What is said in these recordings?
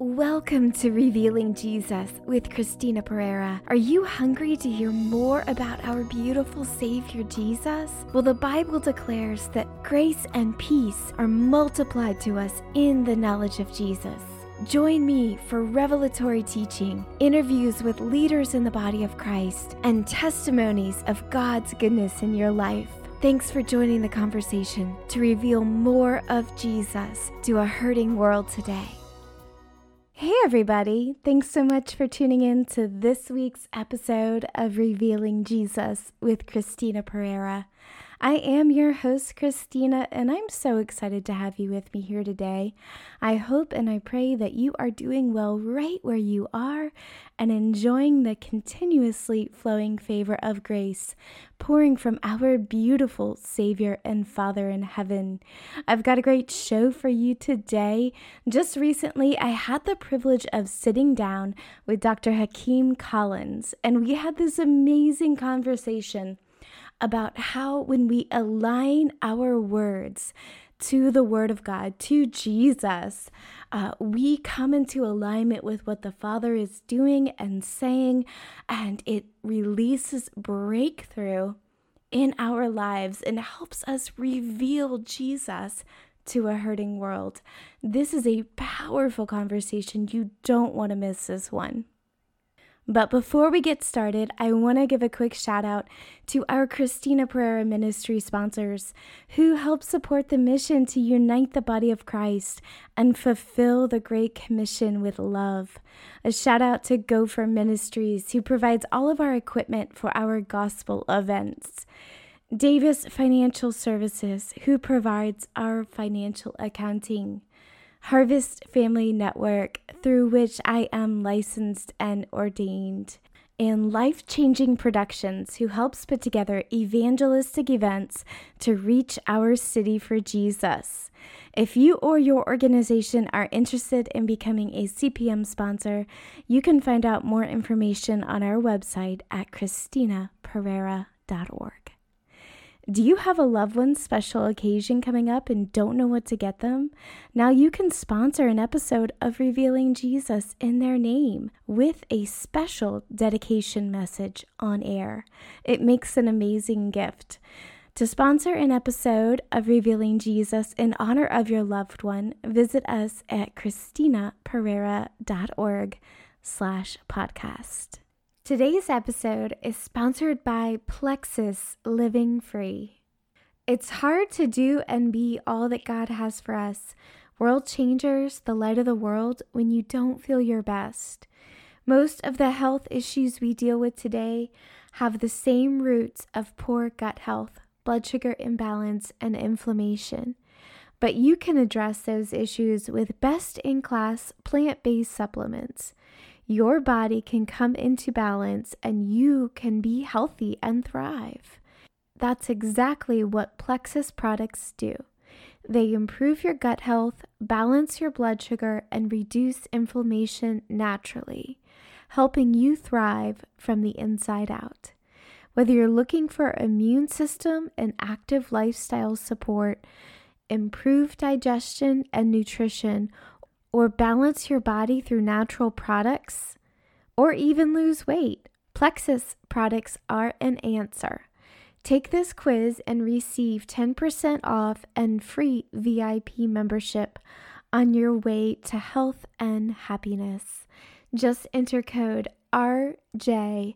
Welcome to Revealing Jesus with Christina Pereira. Are you hungry to hear more about our beautiful Savior Jesus? Well, the Bible declares that grace and peace are multiplied to us in the knowledge of Jesus. Join me for revelatory teaching, interviews with leaders in the body of Christ, and testimonies of God's goodness in your life. Thanks for joining the conversation to reveal more of Jesus to a hurting world today. Hey everybody, thanks so much for tuning in to this week's episode of Revealing Jesus with Christina Pereira. I am your host, Christina, and I'm so excited to have you with me here today. I hope and I pray that you are doing well right where you are and enjoying the continuously flowing favor of grace pouring from our beautiful Savior and Father in heaven. I've got a great show for you today. Just recently, I had the privilege of sitting down with Dr. Hakeem Collins, and we had this amazing conversation about how when we align our words to the Word of God, to Jesus, we come into alignment with what the Father is doing and saying, and it releases breakthrough in our lives and helps us reveal Jesus to a hurting world. This is a powerful conversation. You don't want to miss this one. But before we get started, I want to give a quick shout out to our Christina Pereira Ministry sponsors who help support the mission to unite the body of Christ and fulfill the Great Commission with love. A shout out to Gopher Ministries, who provides all of our equipment for our gospel events. Davis Financial Services, who provides our financial accounting. Harvest Family Network, through which I am licensed and ordained, and Life-Changing Productions, who helps put together evangelistic events to reach our city for Jesus. If you or your organization are interested in becoming a CPM sponsor, you can find out more information on our website at ChristinaPereira.org. Do you have a loved one's special occasion coming up and don't know what to get them? Now you can sponsor an episode of Revealing Jesus in their name with a special dedication message on air. It makes an amazing gift. To sponsor an episode of Revealing Jesus in honor of your loved one, visit us at ChristinaPereira.org/podcast. Today's episode is sponsored by Plexus Living Free. It's hard to do and be all that God has for us, world changers, the light of the world, when you don't feel your best. Most of the health issues we deal with today have the same roots of poor gut health, blood sugar imbalance, and inflammation. But you can address those issues with best-in-class plant-based supplements. Your body can come into balance and you can be healthy and thrive. That's exactly what Plexus products do. They improve your gut health, balance your blood sugar, and reduce inflammation naturally, helping you thrive from the inside out. Whether you're looking for immune system and active lifestyle support, improved digestion and nutrition, or balance your body through natural products, or even lose weight, Plexus products are an answer. Take this quiz and receive 10% off and free VIP membership on your way to health and happiness. Just enter code RJ10OFF.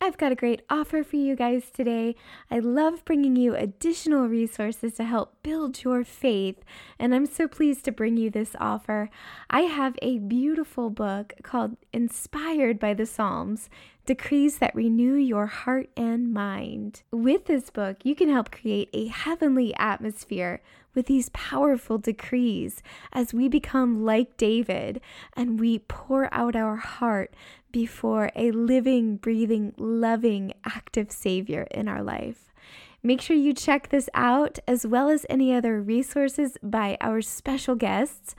I've got a great offer for you guys today. I love bringing you additional resources to help build your faith, and I'm so pleased to bring you this offer. I have a beautiful book called Inspired by the Psalms, Decrees that Renew Your Heart and Mind. With this book, you can help create a heavenly atmosphere with these powerful decrees as we become like David and we pour out our heart before a living, breathing, loving, active Savior in our life. Make sure you check this out, as well as any other resources by our special guests,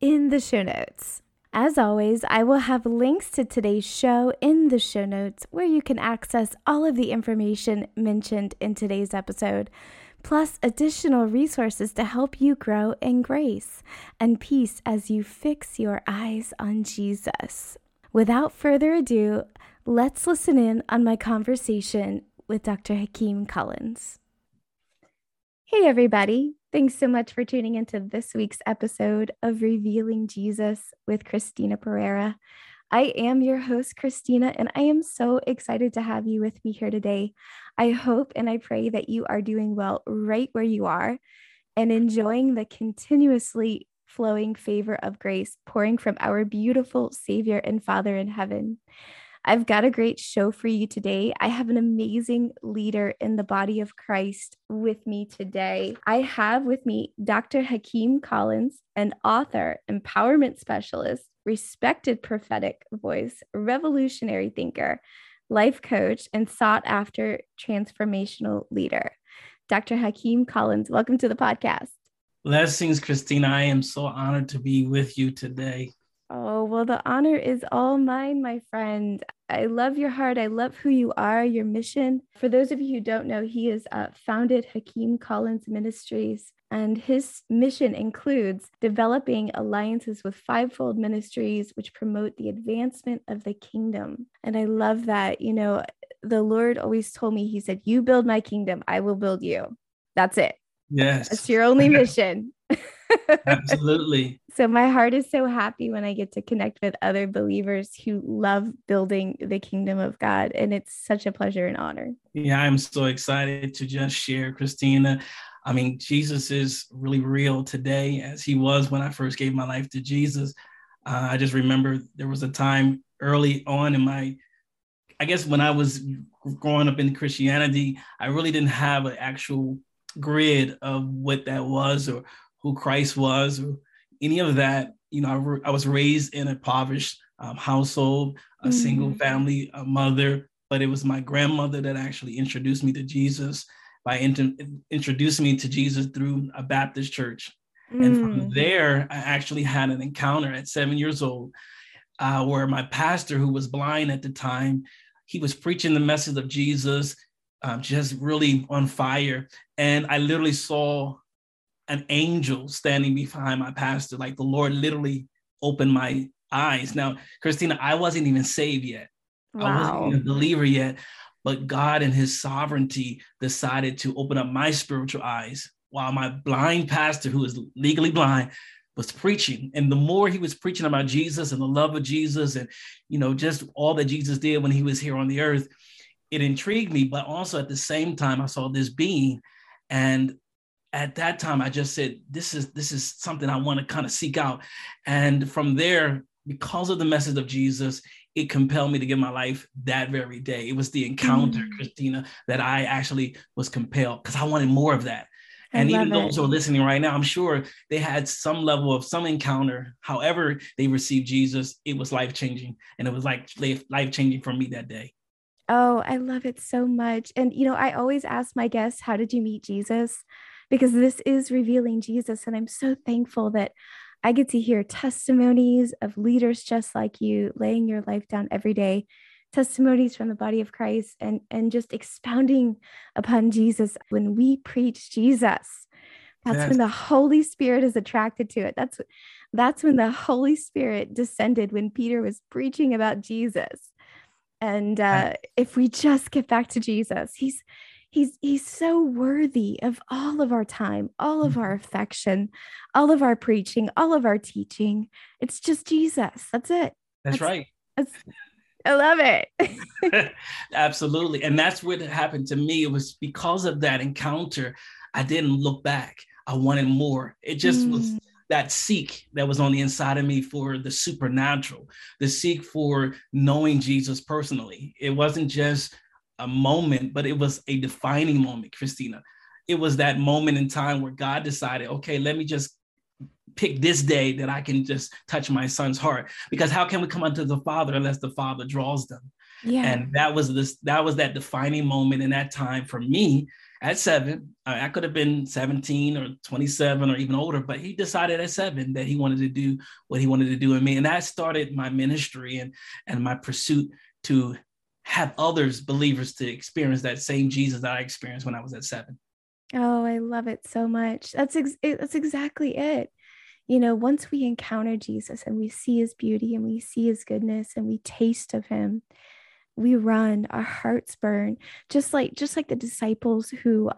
in the show notes. As always, I will have links to today's show in the show notes where you can access all of the information mentioned in today's episode. plus additional resources to help you grow in grace and peace as you fix your eyes on Jesus. Without further ado, let's listen in on my conversation with Dr. Hakeem Collins. Hey, everybody. Thanks so much for tuning into this week's episode of Revealing Jesus with Christina Pereira. I am your host, Christina, and I am so excited to have you with me here today. I hope and I pray that you are doing well right where you are and enjoying the continuously flowing favor of grace pouring from our beautiful Savior and Father in heaven. I've got a great show for you today. I have an amazing leader in the body of Christ with me today. I have with me Dr. Hakeem Collins, an author, empowerment specialist, respected prophetic voice, revolutionary thinker, life coach, and sought-after transformational leader. Dr. Hakeem Collins, welcome to the podcast. Blessings, Christina. I am so honored to be with you today. Oh, well, the honor is all mine, my friend. I love your heart. I love who you are, your mission. For those of you who don't know, he has founded Hakeem Collins Ministries, and his mission includes developing alliances with fivefold ministries, which promote the advancement of the kingdom. And I love that. You know, the Lord always told me, he said, "You build my kingdom, I will build you." That's it. Yes. That's your only mission. Absolutely. So my heart is so happy when I get to connect with other believers who love building the kingdom of God. And it's such a pleasure and honor. Yeah, I'm so excited to just share, Christina. I mean, Jesus is really real today as he was when I first gave my life to Jesus. I just remember there was a time early on in my, I guess when I was growing up in Christianity, I really didn't have an actual grid of what that was or who Christ was or any of that. You know, I was raised in an impoverished household, a single family, a mother, but it was my grandmother that actually introduced me to Jesus by introducing me to Jesus through a Baptist church. And from there, I actually had an encounter at 7 years old where my pastor, who was blind at the time, he was preaching the message of Jesus, just really on fire. And I literally saw an angel standing behind my pastor. Like, the Lord literally opened my eyes. Now, Christina, I wasn't even saved yet. Wow. I wasn't even a believer yet, but God in his sovereignty decided to open up my spiritual eyes while my blind pastor, who is legally blind, was preaching. And the more he was preaching about Jesus and the love of Jesus and, you know, just all that Jesus did when he was here on the earth, it intrigued me. But also at the same time, I saw this being, and at that time, I just said, this is something I want to kind of seek out. And from there, because of the message of Jesus, it compelled me to give my life that very day. It was the encounter, Christina, that I actually was compelled, because I wanted more of that. And even those who are listening right now, I'm sure they had some level of some encounter. However they received Jesus, it was life-changing. And it was like life-changing for me that day. Oh, I love it so much. And, you know, I always ask my guests, how did you meet Jesus? Because this is Revealing Jesus. And I'm so thankful that I get to hear testimonies of leaders just like you, laying your life down every day, testimonies from the body of Christ, and just expounding upon Jesus. When we preach Jesus, that's when the Holy Spirit is attracted to it. That's when the Holy Spirit descended when Peter was preaching about Jesus. And if we just get back to Jesus, He's so worthy of all of our time, all of our affection, all of our preaching, all of our teaching. It's just Jesus. That's it. That's right. I love it. Absolutely. And that's what happened to me. It was because of that encounter. I didn't look back. I wanted more. It just was that seek that was on the inside of me for the supernatural, the seek for knowing Jesus personally. It wasn't just a moment, but it was a defining moment, Christina. It was that moment in time where God decided, okay, let me just pick this day that I can just touch my son's heart, because how can we come unto the Father unless the Father draws them? Yeah. And that was that defining moment in that time for me at 7. I could have been 17 or 27 or even older, but he decided at 7 that he wanted to do what he wanted to do in me. And that started my ministry and my pursuit to have others, believers, to experience that same Jesus that I experienced when I was at 7. Oh, I love it so much. That's exactly it. You know, once we encounter Jesus and we see his beauty and we see his goodness and we taste of him, we run, our hearts burn, just like the disciples who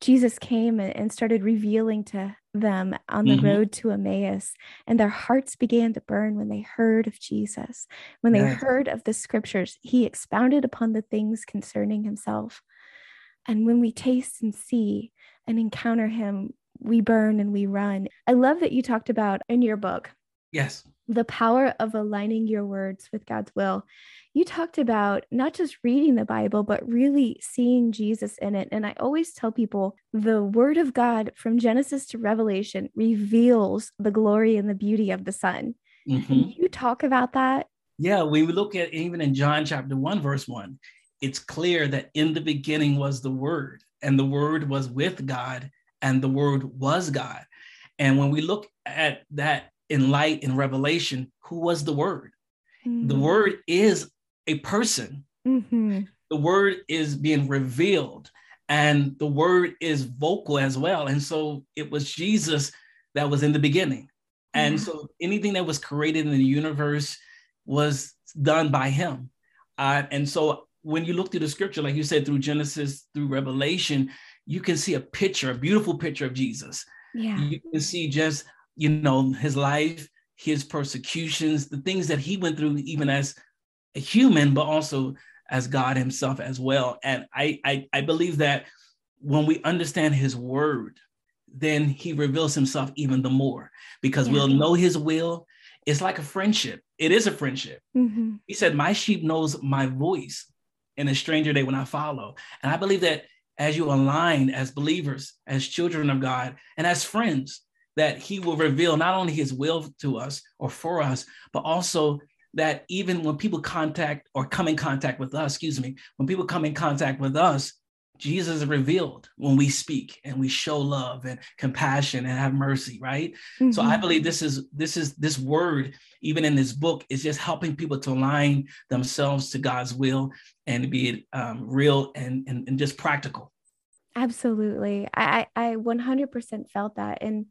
Jesus came and started revealing to them on the road to Emmaus, and their hearts began to burn when they heard of Jesus, when they heard of the scriptures. He expounded upon the things concerning himself. And when we taste and see and encounter him, we burn and we run. I love that you talked about in your book. Yes. The power of aligning your words with God's will. You talked about not just reading the Bible, but really seeing Jesus in it. And I always tell people the word of God from Genesis to Revelation reveals the glory and the beauty of the Son. Mm-hmm. Can you talk about that? Yeah, we look at even in John chapter 1, verse 1, it's clear that in the beginning was the Word, and the Word was with God, and the Word was God. And when we look at that in light in Revelation, who was the Word? Mm-hmm. The Word is a person. Mm-hmm. The Word is being revealed, and the Word is vocal as well. And so it was Jesus that was in the beginning. And so anything that was created in the universe was done by him. And so when you look through the scripture, like you said, through Genesis, through Revelation, you can see a picture, a beautiful picture of Jesus. Yeah. You can see just, you know, his life, his persecutions, the things that he went through, even as a human, but also as God himself as well. And I believe that when we understand his word, then he reveals himself even the more, because we'll know his will. It's like a friendship. It is a friendship. Mm-hmm. He said, my sheep knows my voice, and a stranger they will not follow. And I believe that as you align as believers, as children of God, and as friends, that he will reveal not only his will to us or for us, but also that even when people come in contact with us, Jesus is revealed when we speak and we show love and compassion and have mercy, right? Mm-hmm. So I believe this word, even in this book, is just helping people to align themselves to God's will and be real and just practical. Absolutely. I 100% felt that. And,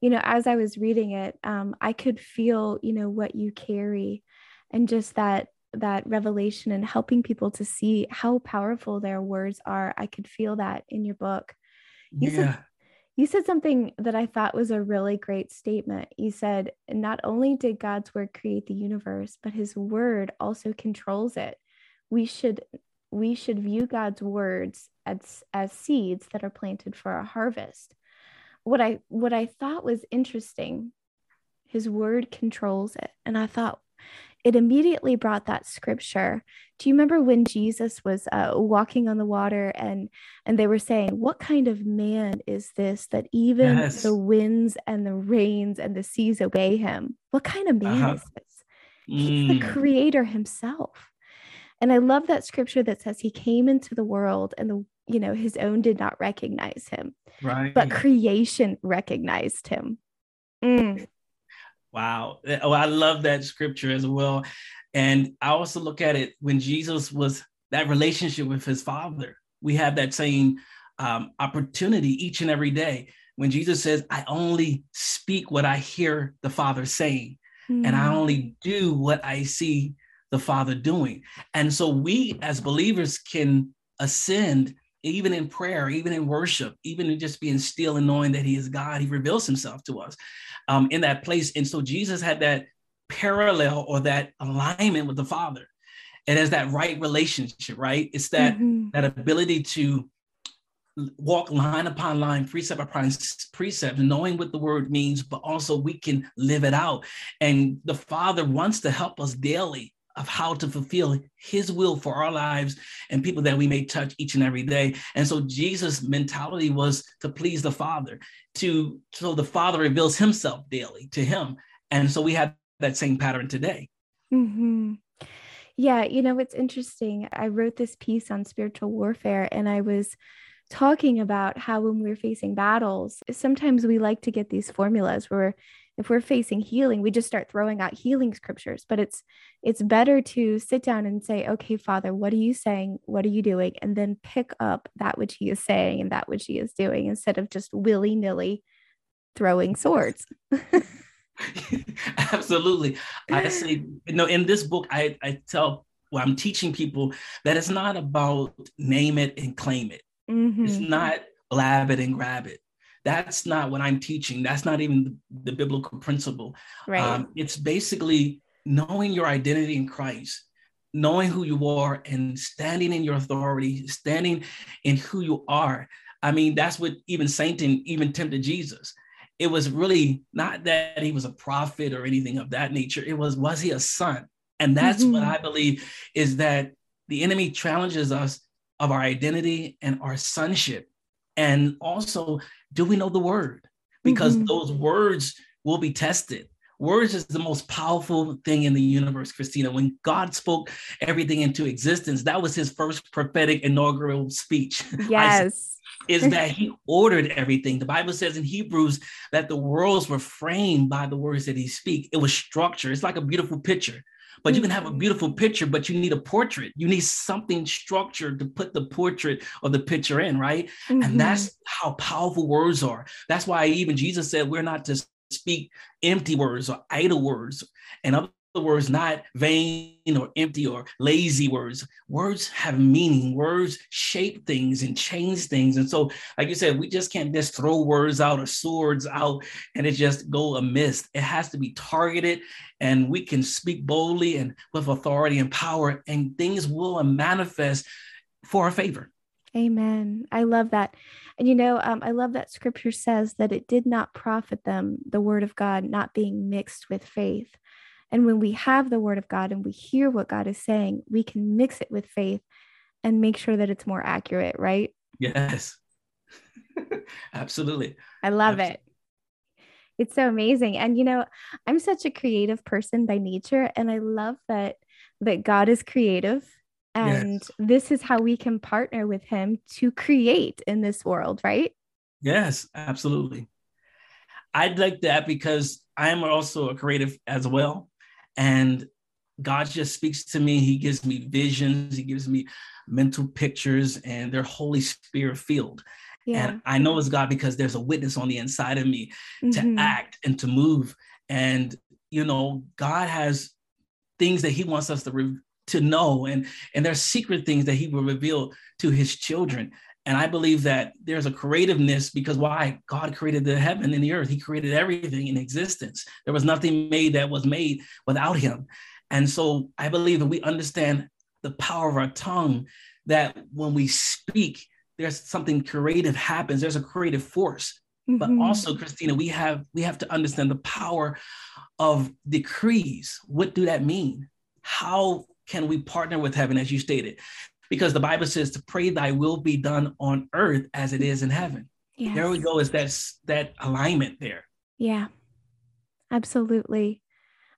you know, as I was reading it, I could feel, you know, what you carry and just that revelation and helping people to see how powerful their words are. I could feel that in your book. You said something that I thought was a really great statement. You said, not only did God's word create the universe, but his word also controls it. We should view God's words as seeds that are planted for a harvest. What I thought was interesting, his word controls it. And I thought, it immediately brought that scripture. Do you remember when Jesus was walking on the water and they were saying, what kind of man is this that even the winds and the rains and the seas obey him? What kind of man is this? He's the creator himself. And I love that scripture that says he came into the world and his own did not recognize him, right? But creation recognized him. Mm. Wow. Oh, I love that scripture as well. And I also look at it when Jesus was that relationship with his father, we have that same opportunity each and every day. When Jesus says, I only speak what I hear the father saying, and I only do what I see the father doing. And so we as believers can ascend even in prayer, even in worship, even in just being still and knowing that he is God. He reveals himself to us in that place. And so Jesus had that parallel or that alignment with the Father. It has that right relationship, right? It's that that ability to walk line upon line, precept upon precept, knowing what the word means, but also we can live it out. And the Father wants to help us daily of how to fulfill his will for our lives and people that we may touch each and every day. And so Jesus' mentality was to please the Father, so the Father reveals himself daily to him. And so we have that same pattern today. Mm-hmm. Yeah, you know, it's interesting. I wrote this piece on spiritual warfare, and I was talking about how when we're facing battles, sometimes we like to get these formulas where If we're facing healing, we just start throwing out healing scriptures, but it's better to sit down and say, okay, Father, what are you saying? What are you doing? And then pick up that which he is saying and that which he is doing, instead of just willy-nilly throwing swords. Absolutely. I say, you know, in this book, I tell, well, I'm teaching people that it's not about name it and claim it. Mm-hmm. It's not blab it and grab it. That's not what I'm teaching. That's not even the biblical principle. Right. It's basically knowing your identity in Christ, knowing who you are and standing in your authority, standing in who you are. I mean, that's what even Satan even tempted Jesus. It was really not that he was a prophet or anything of that nature. It was he a son? And that's mm-hmm. what I believe is that the enemy challenges us of our identity and our sonship. And also, do we know the word? Because mm-hmm. those words will be tested. Words is the most powerful thing in the universe, Christina. When God spoke everything into existence, that was his first prophetic inaugural speech. Yes. Is that he ordered everything. The Bible says in Hebrews that the worlds were framed by the words that he speaks. It was structure. It's like a beautiful picture. But you can have a beautiful picture, but you need a portrait. You need something structured to put the portrait or the picture in, right? Mm-hmm. And that's how powerful words are. That's why even Jesus said we're not to speak empty words or idle words. In other words, not vain or empty or lazy words. Words have meaning. Words shape things and change things. And so, like you said, we just can't just throw words out or swords out and it just go amiss. It has to be targeted, and we can speak boldly and with authority and power, and things will manifest for our favor. Amen. I love that. And, you know, I love that scripture says that it did not profit them, the word of God, not being mixed with faith. And when we have the word of God and we hear what God is saying, we can mix it with faith and make sure that it's more accurate, right? Yes, absolutely. I love it. It's so amazing. And, you know, I'm such a creative person by nature, and I love that God is creative. And yes. This is how we can partner with him to create in this world, right? Yes, absolutely. I'd like that because I am also a creative as well. And God just speaks to me. He gives me visions. He gives me mental pictures, and they're Holy Spirit filled. Yeah. And I know it's God because there's a witness on the inside of me mm-hmm. to act and to move. And, you know, God has things that he wants us to know. And there's secret things that he will reveal to his children. And I believe that there's a creativeness because why? God created the heaven and the earth. He created everything in existence. There was nothing made that was made without him. And so I believe that we understand the power of our tongue, that when we speak, there's something creative happens. There's a creative force. Mm-hmm. But also, Christina, we have to understand the power of decrees. What do that mean? How can we partner with heaven, as you stated? Because the Bible says to pray thy will be done on earth as it is in heaven. Yes. There we go. Is that alignment there. Yeah, absolutely.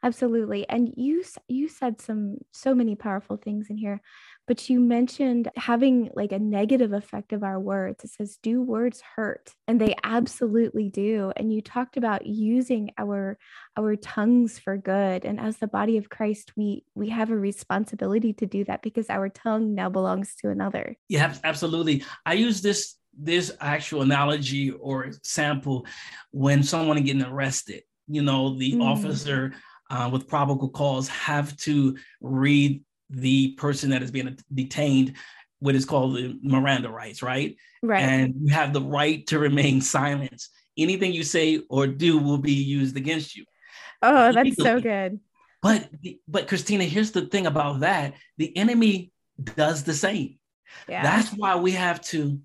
Absolutely. And you said so many powerful things in here, but you mentioned having like a negative effect of our words. It says, do words hurt? And they absolutely do. And you talked about using our tongues for good. And as the body of Christ, we have a responsibility to do that because our tongue now belongs to another. Yeah, absolutely. I use this actual analogy or sample when someone getting arrested, you know, the officer with probable cause have to read the person that is being detained what is called the Miranda rights, right? Right. And you have the right to remain silent. Anything you say or do will be used against you. Oh, that's so good. But Christina, here's the thing about that. The enemy does the same. Yeah. That's why we have to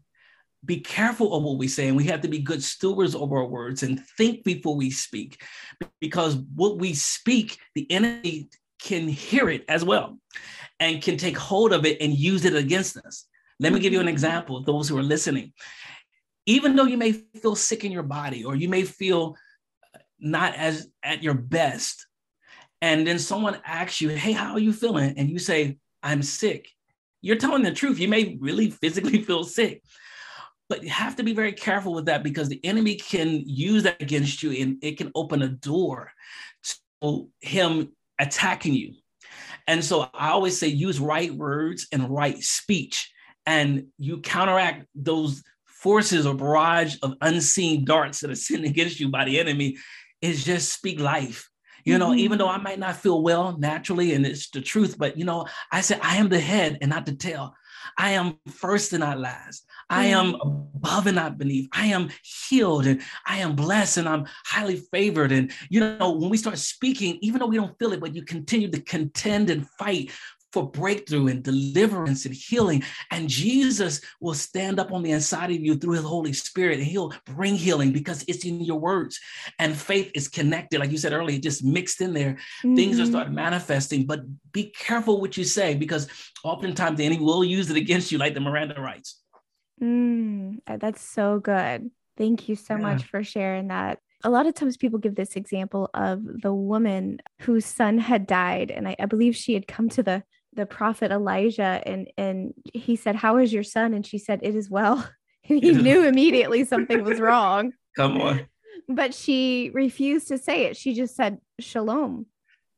be careful of what we say, and we have to be good stewards over our words and think before we speak, because what we speak, the enemy can hear it as well and can take hold of it and use it against us. Let me give you an example, those who are listening. Even though you may feel sick in your body or you may feel not as at your best, and then someone asks you, hey, how are you feeling? And you say, I'm sick. You're telling the truth. You may really physically feel sick. But you have to be very careful with that, because the enemy can use that against you, and it can open a door to him attacking you. And so I always say, use right words and right speech, and you counteract those forces or barrage of unseen darts that are sent against you by the enemy. Is just speak life. You know, even though I might not feel well naturally, and it's the truth, but, you know, I said, I am the head and not the tail. I am first and not last. I am above and not beneath. I am healed and I am blessed and I'm highly favored. And, you know, when we start speaking, even though we don't feel it, but you continue to contend and fight for breakthrough and deliverance and healing. And Jesus will stand up on the inside of you through his Holy Spirit, and he'll bring healing because it's in your words. And faith is connected. Like you said earlier, just mixed in there. Things will start manifesting, but be careful what you say, because oftentimes the enemy will use it against you, like the Miranda rights. That's so good. Thank you so much for sharing that. A lot of times people give this example of the woman whose son had died. And I believe she had come to the prophet Elijah, and he said, "How is your son?" And she said, "It is well." And he knew immediately something was wrong. Come on. But she refused to say it. She just said, "Shalom."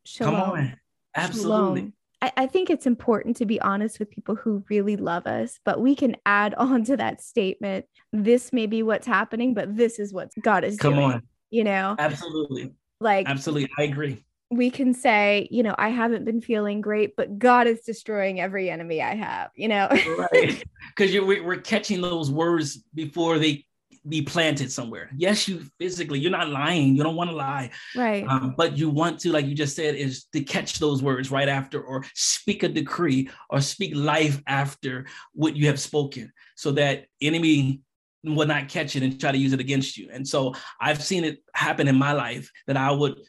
Shalom. Come on. Absolutely. Shalom. I think it's important to be honest with people who really love us, but we can add on to that statement. This may be what's happening, but this is what God is doing. Come on. You know? Absolutely. Like, absolutely. I agree. We can say, you know, I haven't been feeling great, but God is destroying every enemy I have, you know, right? Because we're catching those words before they be planted somewhere. Yes, you physically, you're not lying. You don't want to lie. Right. But you want to, like you just said, is to catch those words right after, or speak a decree or speak life after what you have spoken, so that enemy will not catch it and try to use it against you. And so I've seen it happen in my life that I would,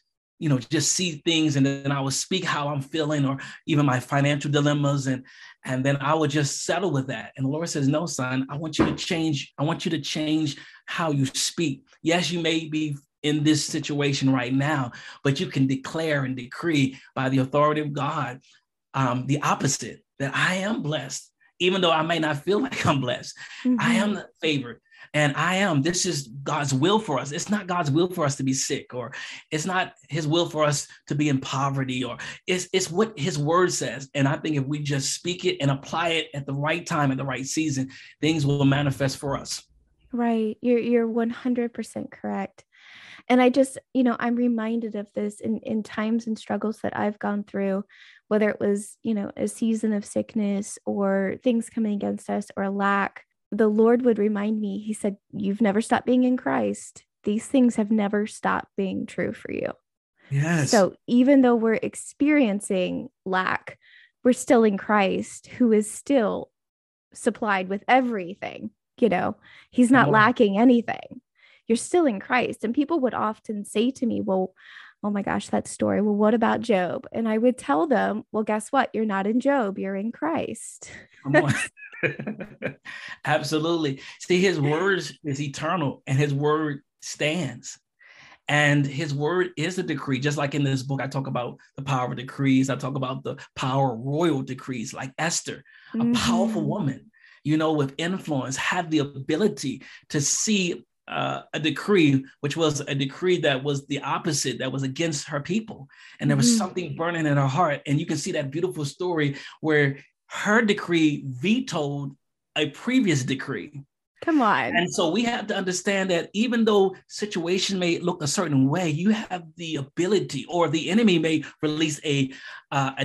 you know, just see things, and then I would speak how I'm feeling, or even my financial dilemmas. And then I would just settle with that. And the Lord says, "No, son, I want you to change. I want you to change how you speak. Yes, you may be in this situation right now, but you can declare and decree by the authority of God, the opposite, that I am blessed, even though I may not feel like I'm blessed. I am favored. And this is God's will for us. It's not God's will for us to be sick, or it's not his will for us to be in poverty, or it's what his word says." And I think if we just speak it and apply it at the right time, at the right season, things will manifest for us. Right. You're 100% correct. And I just, you know, I'm reminded of this in times and struggles that I've gone through, whether it was, you know, a season of sickness or things coming against us or lack. The Lord would remind me, he said, "You've never stopped being in Christ. These things have never stopped being true for you." Yes. So even though we're experiencing lack, we're still in Christ, who is still supplied with everything. You know, he's not lacking anything. You're still in Christ. And people would often say to me, "Well, oh my gosh, that story. Well, what about Job?" And I would tell them, "Well, guess what? You're not in Job. You're in Christ." Come on. Absolutely. See, his word is eternal, and his word stands, and his word is a decree. Just like in this book, I talk about the power of decrees. I talk about the power of royal decrees, like Esther, a powerful woman, you know, with influence, had the ability to see a decree, which was a decree that was the opposite, that was against her people. And there was something burning in her heart. And you can see that beautiful story where her decree vetoed a previous decree. Come on. And so we have to understand that even though situation may look a certain way, you have the ability, or the enemy may release a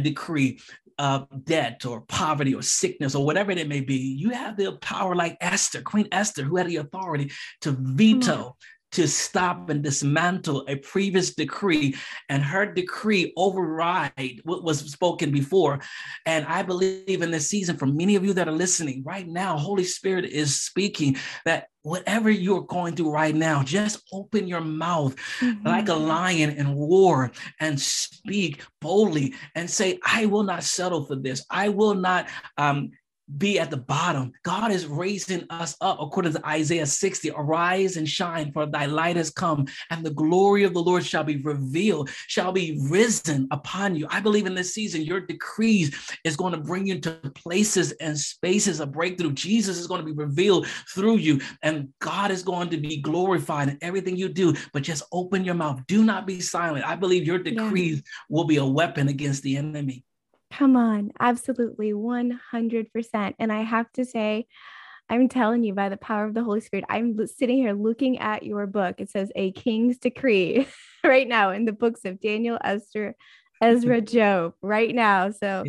decree of debt or poverty or sickness or whatever it may be. You have the power, like Esther, Queen Esther, who had the authority to veto, to stop and dismantle a previous decree, and her decree override what was spoken before. And I believe in this season, for many of you that are listening right now, Holy Spirit is speaking that whatever you're going through right now, just open your mouth like a lion and roar and speak boldly and say, "I will not settle for this. I will not be at the bottom. God is raising us up according to Isaiah 60. Arise and shine, for thy light has come, and the glory of the Lord shall be revealed, shall be risen upon you. I believe in this season, your decrees is going to bring you into places and spaces of breakthrough. Jesus is going to be revealed through you, and God is going to be glorified in everything you do, but just open your mouth. Do not be silent. I believe your decrees will be a weapon against the enemy. Come on. Absolutely. 100%. And I have to say, I'm telling you, by the power of the Holy Spirit, I'm sitting here looking at your book. It says a king's decree right now in the books of Daniel, Ezra, Job right now. So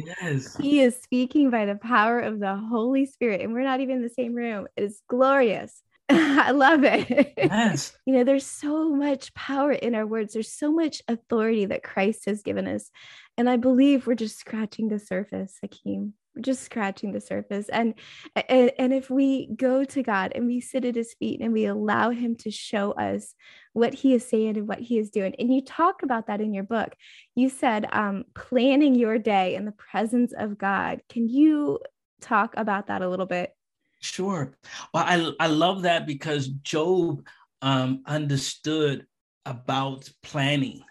he is speaking by the power of the Holy Spirit, and we're not even in the same room. It is glorious. I love it. Yes. You know, there's so much power in our words. There's so much authority that Christ has given us. And I believe we're just scratching the surface, Hakeem. We're just scratching the surface. And if we go to God and we sit at his feet and we allow him to show us what he is saying and what he is doing. And you talk about that in your book. You said, planning your day in the presence of God. Can you talk about that a little bit? Sure. Well, I love that because Job understood about planning.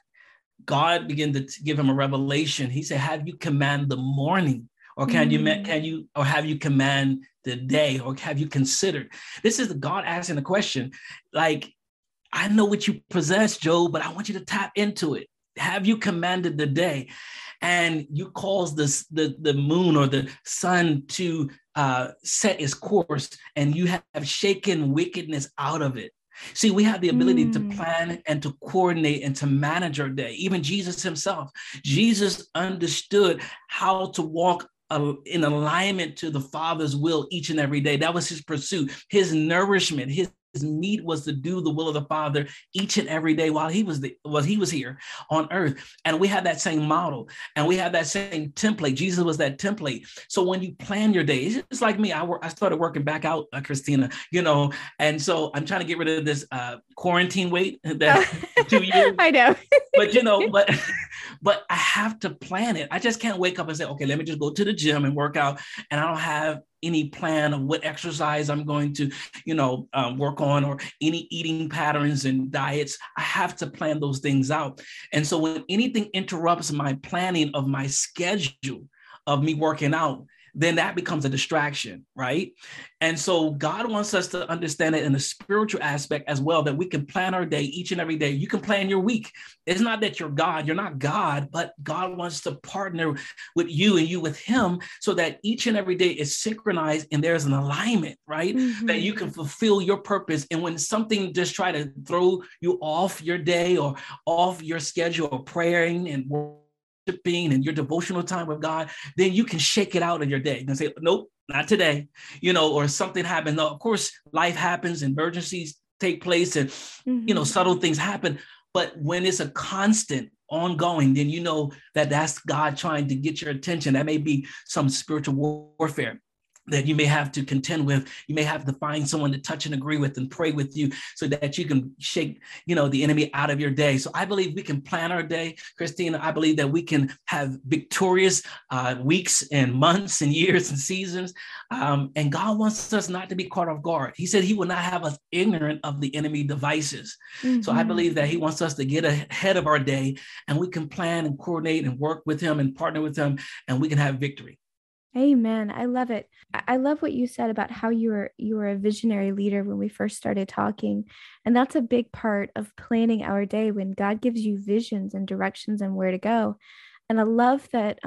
God began to give him a revelation. He said, have you command the morning? Or have you command the day? Or have you considered? This is God asking the question, like, I know what you possess, Job, but I want you to tap into it. Have you commanded the day? And you cause the moon or the sun to set its course, and you have shaken wickedness out of it. See, we have the ability to plan and to coordinate and to manage our day. Even Jesus himself, Jesus understood how to walk in alignment to the Father's will each and every day. That was his pursuit, his nourishment, his need was to do the will of the Father each and every day while he was here on earth. And we have that same model and we have that same template. Jesus was that template. So when you plan your day, it's just like me. I started working back out, Christina, you know, and so I'm trying to get rid of this quarantine weight that 2 years. I know. But, you know, but I have to plan it. I just can't wake up and say, okay, let me just go to the gym and work out. And I don't have any plan of what exercise I'm going to, you know, work on, or any eating patterns and diets. I have to plan those things out. And so when anything interrupts my planning of my schedule of me working out, then that becomes a distraction, right? And so God wants us to understand it in the spiritual aspect as well, that we can plan our day each and every day. You can plan your week. It's not that you're not God, but God wants to partner with you and you with him so that each and every day is synchronized and there's an alignment, right? Mm-hmm. That you can fulfill your purpose. And when something just try to throw you off your day or off your schedule of praying and worshiping and your devotional time with God, then you can shake it out of your day. You can say, nope, not today, you know, or something happens. Now, of course, life happens, emergencies take place, and, you know, subtle things happen. But when it's a constant ongoing, then you know that that's God trying to get your attention. That may be some spiritual warfare that you may have to contend with. You may have to find someone to touch and agree with and pray with you so that you can shake, you know, the enemy out of your day. So I believe we can plan our day, Christina. I believe that we can have victorious weeks and months and years and seasons. And God wants us not to be caught off guard. He said he will not have us ignorant of the enemy devices. So I believe that he wants us to get ahead of our day, and we can plan and coordinate and work with him and partner with him, and we can have victory. Amen. I love it. I love what you said about how you were a visionary leader when we first started talking. And that's a big part of planning our day, when God gives you visions and directions and where to go. And I love that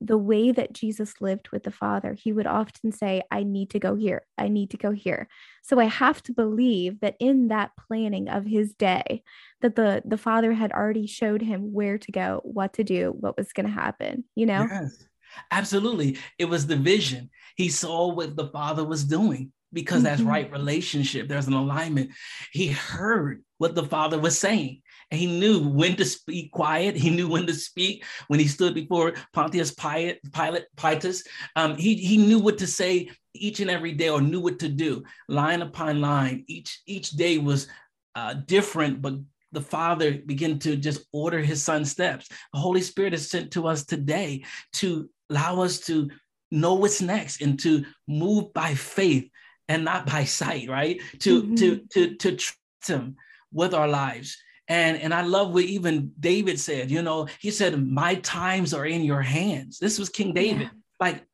the way that Jesus lived with the Father, he would often say, I need to go here. I need to go here. So I have to believe that in that planning of his day, that the Father had already showed him where to go, what to do, what was going to happen, you know? Yes. Absolutely. It was the vision. He saw what the Father was doing, because that's right relationship. There's an alignment. He heard what the Father was saying, and he knew when to speak quiet. He knew when to speak. When he stood before Pontius Pilate, he knew what to say each and every day, or knew what to do line upon line. Each day was different, but the Father began to just order his Son's steps. The Holy Spirit is sent to us today to allow us to know what's next and to move by faith and not by sight, right? To trust him with our lives. And I love what even David said, you know, he said, my times are in your hands. This was King David. Yeah. Like,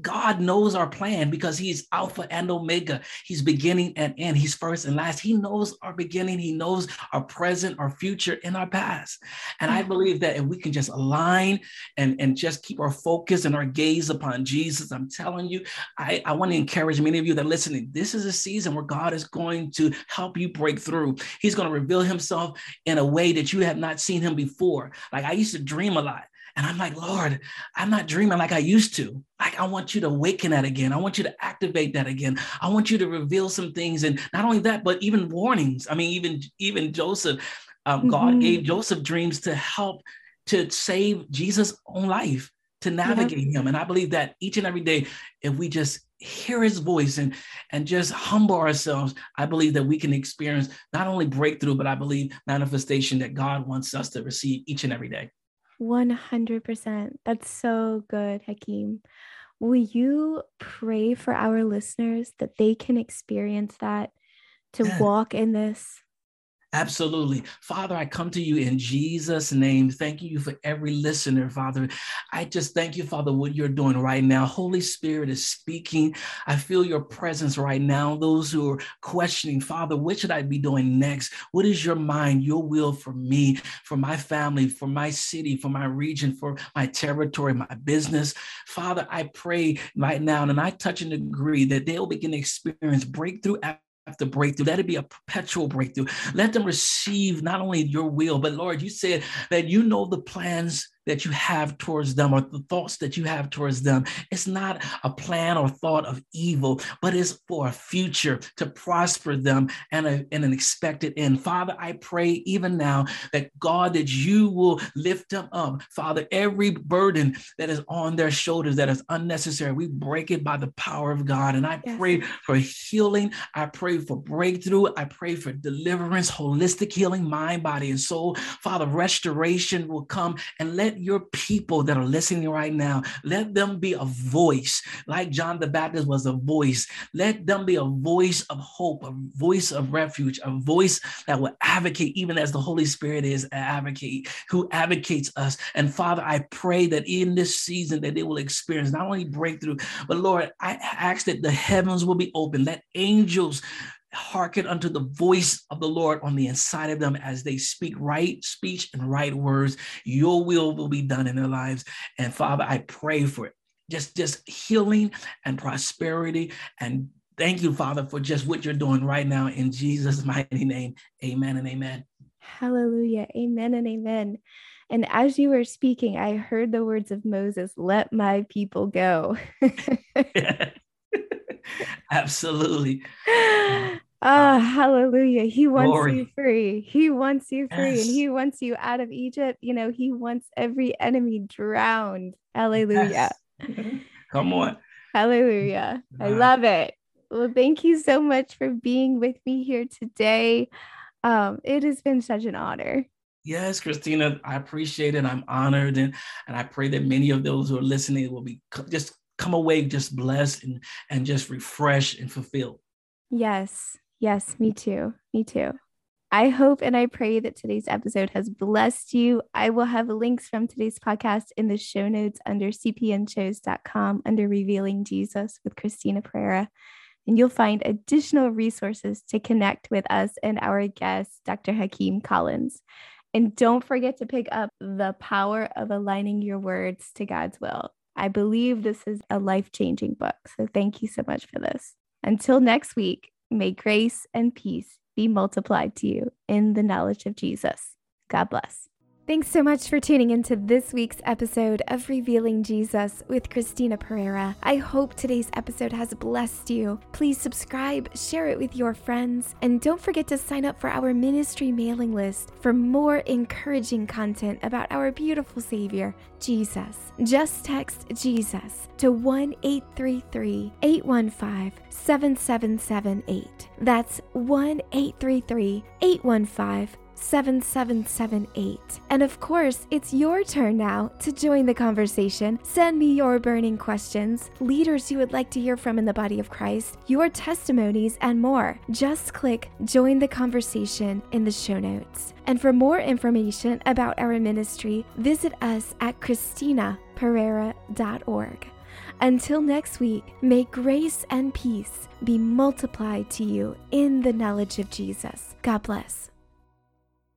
God knows our plan because he's Alpha and Omega. He's beginning and end. He's first and last. He knows our beginning. He knows our present, our future, and our past. And I believe that if we can just align and just keep our focus and our gaze upon Jesus, I'm telling you, I want to encourage many of you that are listening. This is a season where God is going to help you break through. He's going to reveal himself in a way that you have not seen him before. Like, I used to dream a lot. And I'm like, Lord, I'm not dreaming like I used to. Like, I want you to awaken that again. I want you to activate that again. I want you to reveal some things. And not only that, but even warnings. I mean, even Joseph, God gave Joseph dreams to help to save Jesus' own life, to navigate him. And I believe that each and every day, if we just hear his voice and just humble ourselves, I believe that we can experience not only breakthrough, but I believe manifestation that God wants us to receive each and every day. 100%. That's so good, Hakeem. Will you pray for our listeners that they can experience that, to walk in this? Absolutely. Father, I come to you in Jesus' name. Thank you for every listener, Father. I just thank you, Father, what you're doing right now. Holy Spirit is speaking. I feel your presence right now. Those who are questioning, Father, what should I be doing next? What is your mind, your will for me, for my family, for my city, for my region, for my territory, my business? Father, I pray right now, and I touch and agree that they'll begin to experience breakthrough after breakthrough. Let it be a perpetual breakthrough. Let them receive not only your will, but Lord, you said that you know the plans that you have towards them, or the thoughts that you have towards them. It's not a plan or thought of evil, but it's for a future to prosper them and an expected end. Father, I pray even now that God, that you will lift them up. Father, every burden that is on their shoulders that is unnecessary, we break it by the power of God. And I pray for healing. I pray for breakthrough. I pray for deliverance, holistic healing, mind, body, and soul. Father, restoration will come, and let your people that are listening right now, let them be a voice like John the Baptist was a voice. Let them be a voice of hope, a voice of refuge, a voice that will advocate, even as the Holy Spirit is an advocate who advocates us. And Father, I pray that in this season that they will experience not only breakthrough, but Lord, I ask that the heavens will be open, that angels hearken unto the voice of the Lord on the inside of them as they speak right speech and right words. Your will be done in their lives. And Father, I pray for just healing and prosperity. And thank you, Father, for just what you're doing right now in Jesus' mighty name. Amen and amen. Hallelujah. Amen and amen. And as you were speaking, I heard the words of Moses, let my people go. Absolutely. Oh, hallelujah. He wants you free. He wants you free, and he wants you out of Egypt. You know, he wants every enemy drowned. Hallelujah. Yes. Come on. Hallelujah. I love it. Well, thank you so much for being with me here today. It has been such an honor. Yes, Christina, I appreciate it. I'm honored. And I pray that many of those who are listening will be just come away just blessed and just refreshed and fulfilled. Yes. Yes. Me too. Me too. I hope and I pray that today's episode has blessed you. I will have links from today's podcast in the show notes under cpnshows.com under Revealing Jesus with Christina Pereira. And you'll find additional resources to connect with us and our guest, Dr. Hakeem Collins. And don't forget to pick up The Power of Aligning Your Words to God's Will. I believe this is a life-changing book. So thank you so much for this. Until next week, may grace and peace be multiplied to you in the knowledge of Jesus. God bless. Thanks so much for tuning into this week's episode of Revealing Jesus with Christina Pereira. I hope today's episode has blessed you. Please subscribe, share it with your friends, and don't forget to sign up for our ministry mailing list for more encouraging content about our beautiful Savior, Jesus. Just text Jesus to 1-833-815-7778. That's 1-833-815-7778. 7778. And of course, it's your turn now to join the conversation. Send me your burning questions, leaders you would like to hear from in the body of Christ, your testimonies, and more. Just click Join the Conversation in the show notes. And for more information about our ministry, visit us at ChristinaPereira.org. Until next week, may grace and peace be multiplied to you in the knowledge of Jesus. God bless.